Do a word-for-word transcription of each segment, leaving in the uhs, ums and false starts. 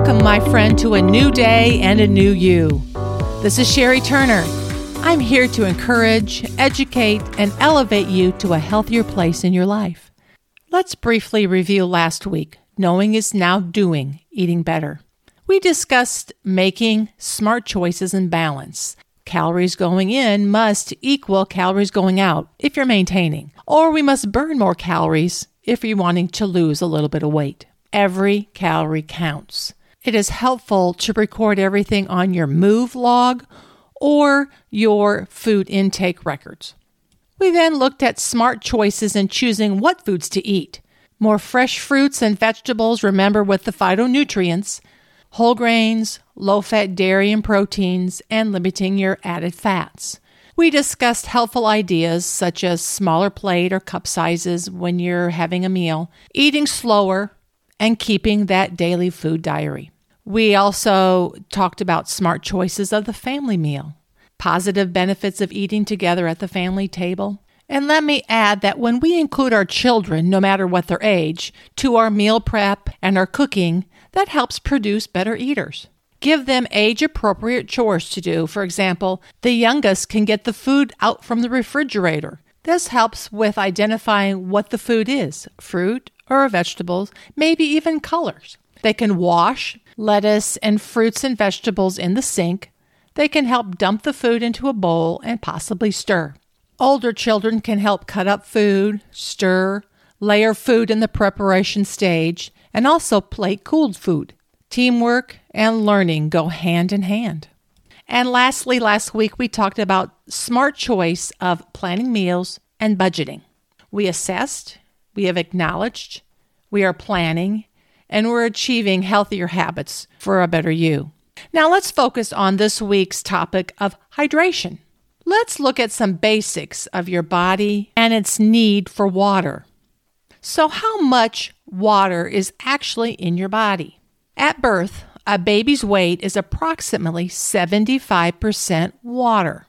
Welcome, my friend, to a new day and a new you. This is Sherry Turner. I'm here to encourage, educate, and elevate you to a healthier place in your life. Let's briefly review last week. Knowing is now doing, eating better. We discussed making smart choices and balance. Calories going in must equal calories going out if you're maintaining, or we must burn more calories if you're wanting to lose a little bit of weight. Every calorie counts. It is helpful to record everything on your move log or your food intake records. We then looked at smart choices in choosing what foods to eat. More fresh fruits and vegetables, remember, with the phytonutrients, whole grains, low-fat dairy and proteins, and limiting your added fats. We discussed helpful ideas such as smaller plate or cup sizes when you're having a meal, eating slower, and keeping that daily food diary. We also talked about smart choices of the family meal, positive benefits of eating together at the family table. And let me add that when we include our children, no matter what their age, to our meal prep and our cooking, that helps produce better eaters. Give them age-appropriate chores to do. For example, the youngest can get the food out from the refrigerator. This helps with identifying what the food is, fruit or vegetables, maybe even colors. They can wash lettuce and fruits and vegetables in the sink. They can help dump the food into a bowl and possibly stir. Older children can help cut up food, stir, layer food in the preparation stage, and also plate cooled food. Teamwork and learning go hand in hand. And lastly, last week we talked about smart choice of planning meals and budgeting. We assessed, we have acknowledged, we are planning, and we're achieving healthier habits for a better you. Now let's focus on this week's topic of hydration. Let's look at some basics of your body and its need for water. So how much water is actually in your body? At birth, a baby's weight is approximately seventy-five percent water.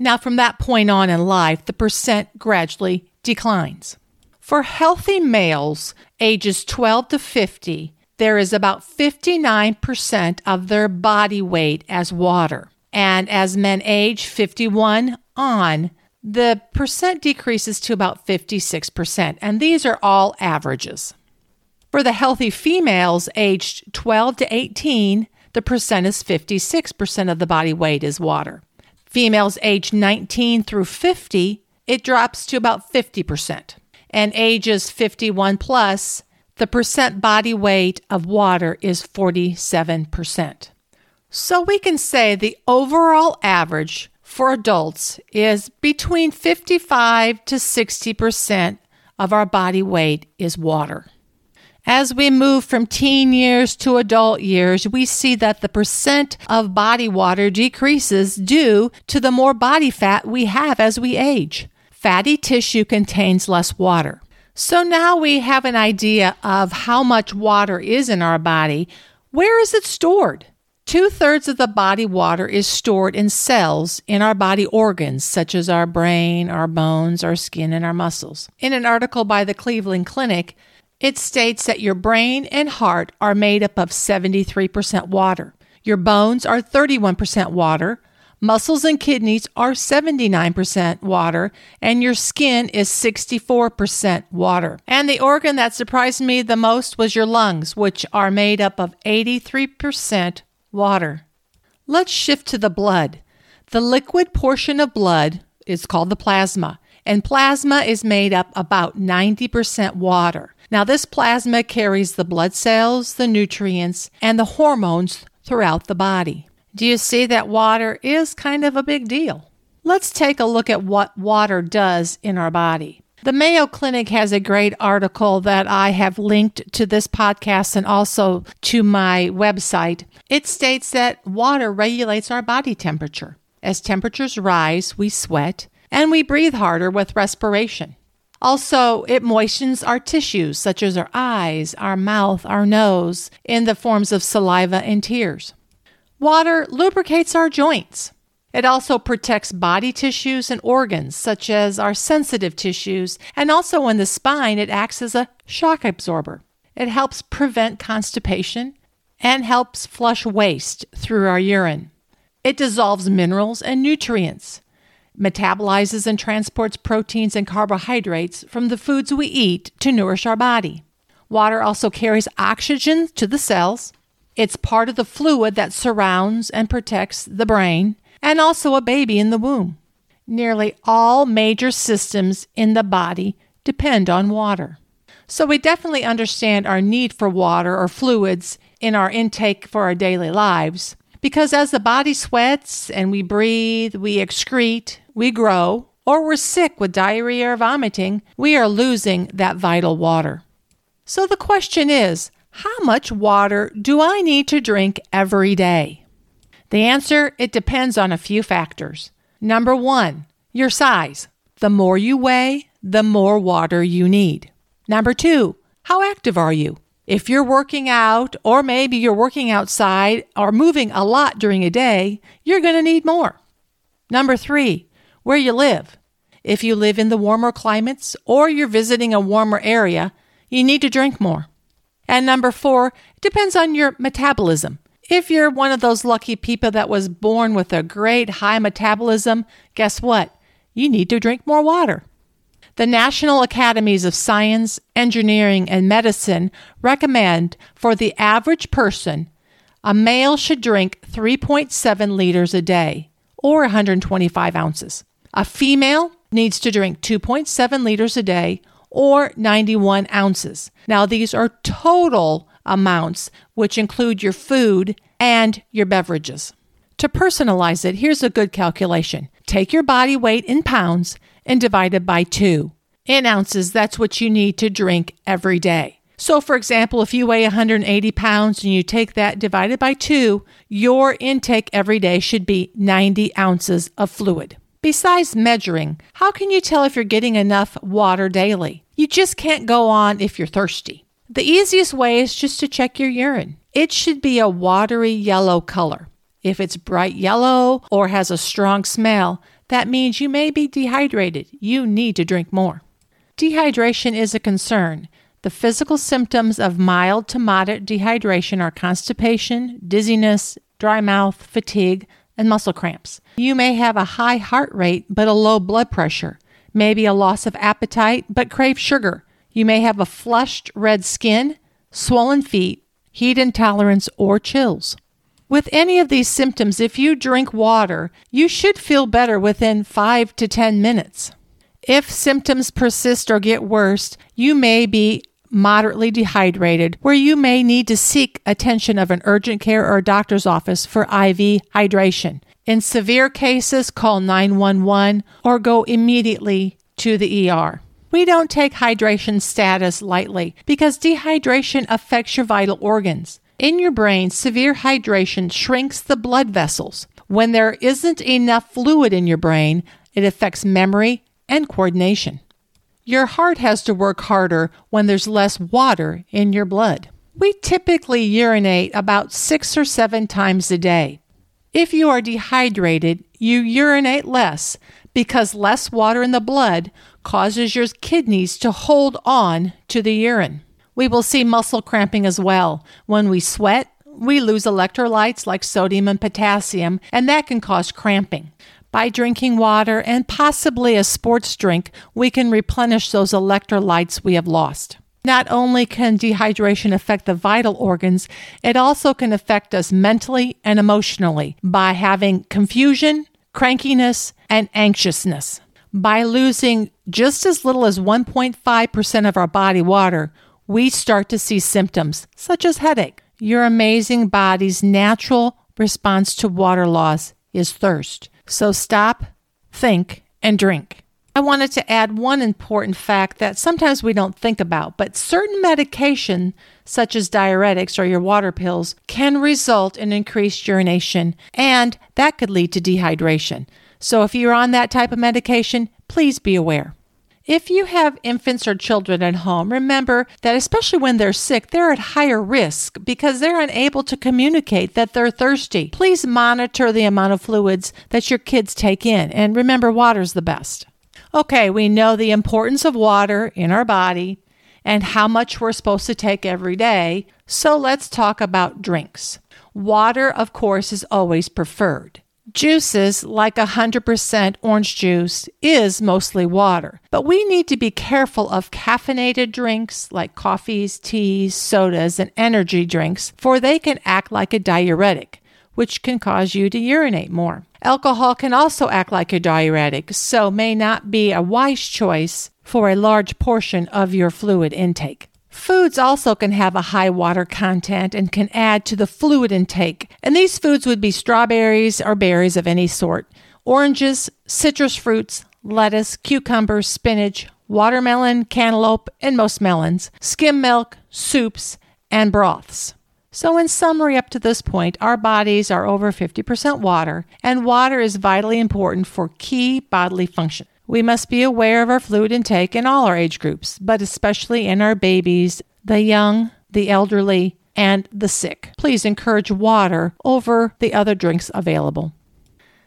Now from that point on in life, the percent gradually declines. For healthy males ages twelve to fifty, there is about fifty-nine percent of their body weight as water. And as men age fifty-one on, the percent decreases to about fifty-six percent, and these are all averages. For the healthy females aged twelve to eighteen, the percent is fifty-six percent of the body weight is water. Females aged nineteen through fifty, it drops to about fifty percent. And ages fifty-one plus, the percent body weight of water is forty-seven percent. So we can say the overall average for adults is between fifty-five to sixty percent of our body weight is water. As we move from teen years to adult years, we see that the percent of body water decreases due to the more body fat we have as we age. Fatty tissue contains less water. So now we have an idea of how much water is in our body. Where is it stored? Two-thirds of the body water is stored in cells in our body organs, such as our brain, our bones, our skin, and our muscles. In an article by the Cleveland Clinic, it states that your brain and heart are made up of seventy-three percent water. Your bones are thirty-one percent water. Muscles and kidneys are seventy-nine percent water, and your skin is sixty-four percent water. And the organ that surprised me the most was your lungs, which are made up of eighty-three percent water. Let's shift to the blood. The liquid portion of blood is called the plasma, and plasma is made up about ninety percent water. Now, this plasma carries the blood cells, the nutrients, and the hormones throughout the body. Do you see that water is kind of a big deal? Let's take a look at what water does in our body. The Mayo Clinic has a great article that I have linked to this podcast and also to my website. It states that water regulates our body temperature. As temperatures rise, we sweat and we breathe harder with respiration. Also, it moistens our tissues, such as our eyes, our mouth, our nose, in the forms of saliva and tears. Water lubricates our joints. It also protects body tissues and organs, such as our sensitive tissues, and also in the spine, it acts as a shock absorber. It helps prevent constipation and helps flush waste through our urine. It dissolves minerals and nutrients, metabolizes and transports proteins and carbohydrates from the foods we eat to nourish our body. Water also carries oxygen to the cells. It's part of the fluid that surrounds and protects the brain and also a baby in the womb. Nearly all major systems in the body depend on water. So we definitely understand our need for water or fluids in our intake for our daily lives, because as the body sweats and we breathe, we excrete, we grow, or we're sick with diarrhea or vomiting, we are losing that vital water. So the question is, how much water do I need to drink every day? The answer, it depends on a few factors. Number one, your size. The more you weigh, the more water you need. Number two, how active are you? If you're working out, or maybe you're working outside or moving a lot during a day, you're going to need more. Number three, where you live. If you live in the warmer climates or you're visiting a warmer area, you need to drink more. And number four, it depends on your metabolism. If you're one of those lucky people that was born with a great high metabolism, guess what? You need to drink more water. The National Academies of Science, Engineering, and Medicine recommend for the average person, a male should drink three point seven liters a day, or one hundred twenty-five ounces. A female needs to drink two point seven liters a day, or ninety-one ounces. Now, these are total amounts, which include your food and your beverages. To personalize it, here's a good calculation. Take your body weight in pounds and divide it by two. In ounces, that's what you need to drink every day. So, for example, if you weigh one hundred eighty pounds and you take that divided by two, your intake every day should be ninety ounces of fluid. Besides measuring, how can you tell if you're getting enough water daily? You just can't go on if you're thirsty. The easiest way is just to check your urine. It should be a watery yellow color. If it's bright yellow or has a strong smell, that means you may be dehydrated. You need to drink more. Dehydration is a concern. The physical symptoms of mild to moderate dehydration are constipation, dizziness, dry mouth, fatigue, and muscle cramps. You may have a high heart rate but a low blood pressure, maybe a loss of appetite but crave sugar. You may have a flushed red skin, swollen feet, heat intolerance, or chills. With any of these symptoms, if you drink water, you should feel better within five to ten minutes. If symptoms persist or get worse, you may be moderately dehydrated, where you may need to seek attention of an urgent care or a doctor's office for I V hydration. In severe cases, call nine one one or go immediately to the E R. We don't take hydration status lightly because dehydration affects your vital organs. In your brain, severe hydration shrinks the blood vessels. When there isn't enough fluid in your brain, it affects memory and coordination. Your heart has to work harder when there's less water in your blood. We typically urinate about six or seven times a day. If you are dehydrated, you urinate less because less water in the blood causes your kidneys to hold on to the urine. We will see muscle cramping as well. When we sweat, we lose electrolytes like sodium and potassium, and that can cause cramping. By drinking water and possibly a sports drink, we can replenish those electrolytes we have lost. Not only can dehydration affect the vital organs, it also can affect us mentally and emotionally by having confusion, crankiness, and anxiousness. By losing just as little as one point five percent of our body water, we start to see symptoms such as headache. Your amazing body's natural response to water loss is thirst. So stop, think, and drink. I wanted to add one important fact that sometimes we don't think about, but certain medication, such as diuretics or your water pills, can result in increased urination, and that could lead to dehydration. So if you're on that type of medication, please be aware. If you have infants or children at home, remember that especially when they're sick, they're at higher risk because they're unable to communicate that they're thirsty. Please monitor the amount of fluids that your kids take in, and remember, water's the best. Okay, we know the importance of water in our body and how much we're supposed to take every day. So let's talk about drinks. Water, of course, is always preferred. Juices, like one hundred percent orange juice, is mostly water, but we need to be careful of caffeinated drinks like coffees, teas, sodas, and energy drinks, for they can act like a diuretic, which can cause you to urinate more. Alcohol can also act like a diuretic, so may not be a wise choice for a large portion of your fluid intake. Foods also can have a high water content and can add to the fluid intake. And these foods would be strawberries or berries of any sort, oranges, citrus fruits, lettuce, cucumbers, spinach, watermelon, cantaloupe, and most melons, skim milk, soups, and broths. So in summary, up to this point, our bodies are over fifty percent water, and water is vitally important for key bodily functions. We must be aware of our fluid intake in all our age groups, but especially in our babies, the young, the elderly, and the sick. Please encourage water over the other drinks available.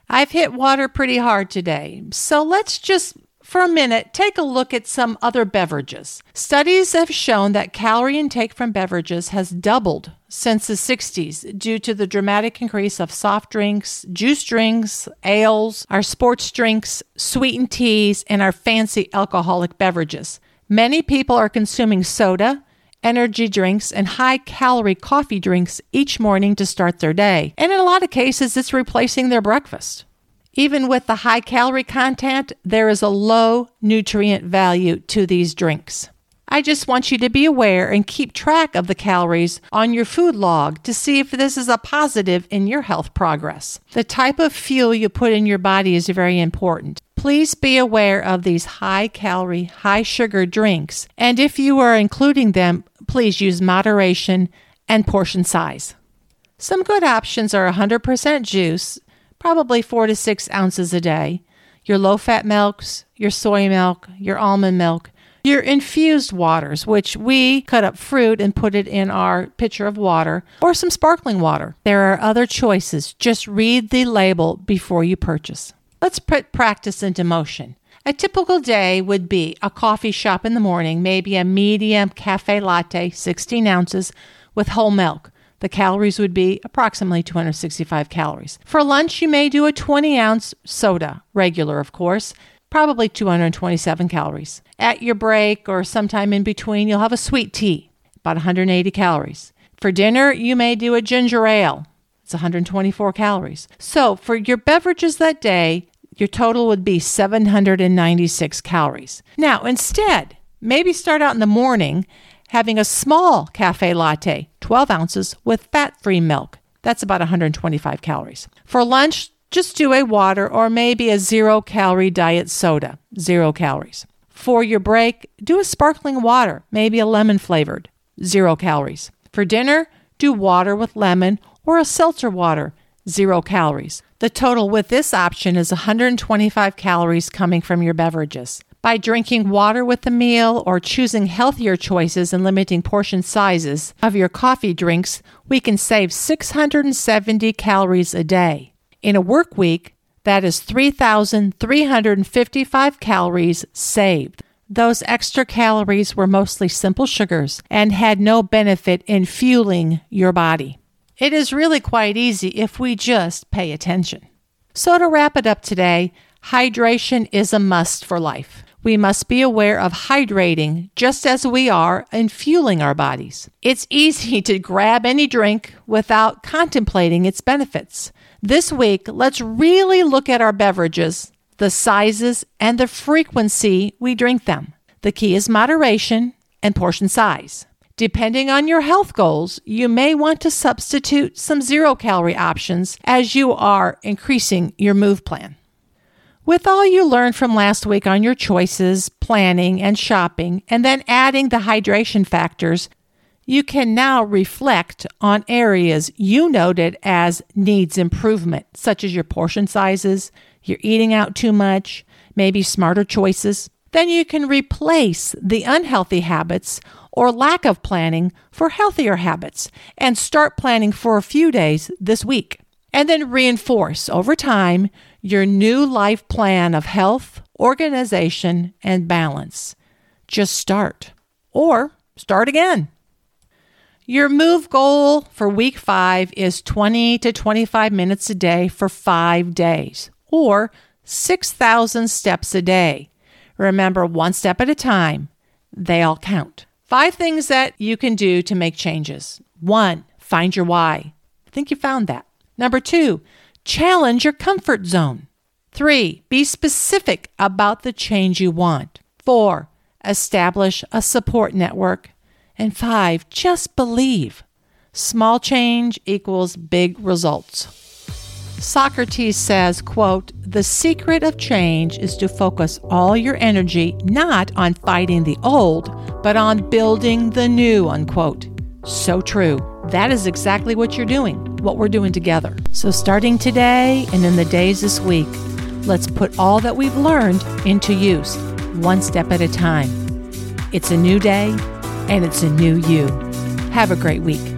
I've hit water pretty hard today, so let's just, for a minute, take a look at some other beverages. Studies have shown that calorie intake from beverages has doubled since the sixties due to the dramatic increase of soft drinks, juice drinks, ales, our sports drinks, sweetened teas, and our fancy alcoholic beverages. Many people are consuming soda, energy drinks, and high-calorie coffee drinks each morning to start their day. And in a lot of cases, it's replacing their breakfast. Even with the high calorie content, there is a low nutrient value to these drinks. I just want you to be aware and keep track of the calories on your food log to see if this is a positive in your health progress. The type of fuel you put in your body is very important. Please be aware of these high calorie, high sugar drinks, and if you are including them, please use moderation and portion size. Some good options are one hundred percent juice, probably four to six ounces a day, your low-fat milks, your soy milk, your almond milk, your infused waters, which we cut up fruit and put it in our pitcher of water, or some sparkling water. There are other choices. Just read the label before you purchase. Let's put practice into motion. A typical day would be a coffee shop in the morning, maybe a medium cafe latte, sixteen ounces, with whole milk. The calories would be approximately two hundred sixty-five calories. For lunch, you may do a twenty-ounce soda, regular of course, probably two hundred twenty-seven calories. At your break or sometime in between, you'll have a sweet tea, about one hundred eighty calories. For dinner, you may do a ginger ale. It's one hundred twenty-four calories. So for your beverages that day, your total would be seven hundred ninety-six calories. Now, instead, maybe start out in the morning having a small cafe latte, twelve ounces, with fat-free milk. That's about one hundred twenty-five calories. For lunch, just do a water or maybe a zero-calorie diet soda, zero calories. For your break, do a sparkling water, maybe a lemon-flavored, zero calories. For dinner, do water with lemon or a seltzer water, zero calories. The total with this option is one hundred twenty-five calories coming from your beverages. By drinking water with the meal or choosing healthier choices and limiting portion sizes of your coffee drinks, we can save six hundred seventy calories a day. In a work week, that is three thousand three hundred fifty-five calories saved. Those extra calories were mostly simple sugars and had no benefit in fueling your body. It is really quite easy if we just pay attention. So to wrap it up today, hydration is a must for life. We must be aware of hydrating just as we are in fueling our bodies. It's easy to grab any drink without contemplating its benefits. This week, let's really look at our beverages, the sizes, and the frequency we drink them. The key is moderation and portion size. Depending on your health goals, you may want to substitute some zero-calorie options as you are increasing your move plan. With all you learned from last week on your choices, planning, and shopping, and then adding the hydration factors, you can now reflect on areas you noted as needs improvement, such as your portion sizes, you're eating out too much, maybe smarter choices. Then you can replace the unhealthy habits or lack of planning for healthier habits and start planning for a few days this week. And then reinforce over time your new life plan of health, organization, and balance. Just start. Or start again. Your move goal for week five is twenty to twenty-five minutes a day for five days or six thousand steps a day. Remember, one step at a time, they all count. Five things that you can do to make changes. One, find your why. I think you found that. Number two, challenge your comfort zone. Three, be specific about the change you want. Four, establish a support network. And five, just believe. Small change equals big results. Socrates says, quote, "The secret of change is to focus all your energy not on fighting the old, but on building the new," unquote. So true. That is exactly what you're doing, what we're doing together. So starting today and in the days this week, let's put all that we've learned into use, one step at a time. It's a new day, and it's a new you. Have a great week.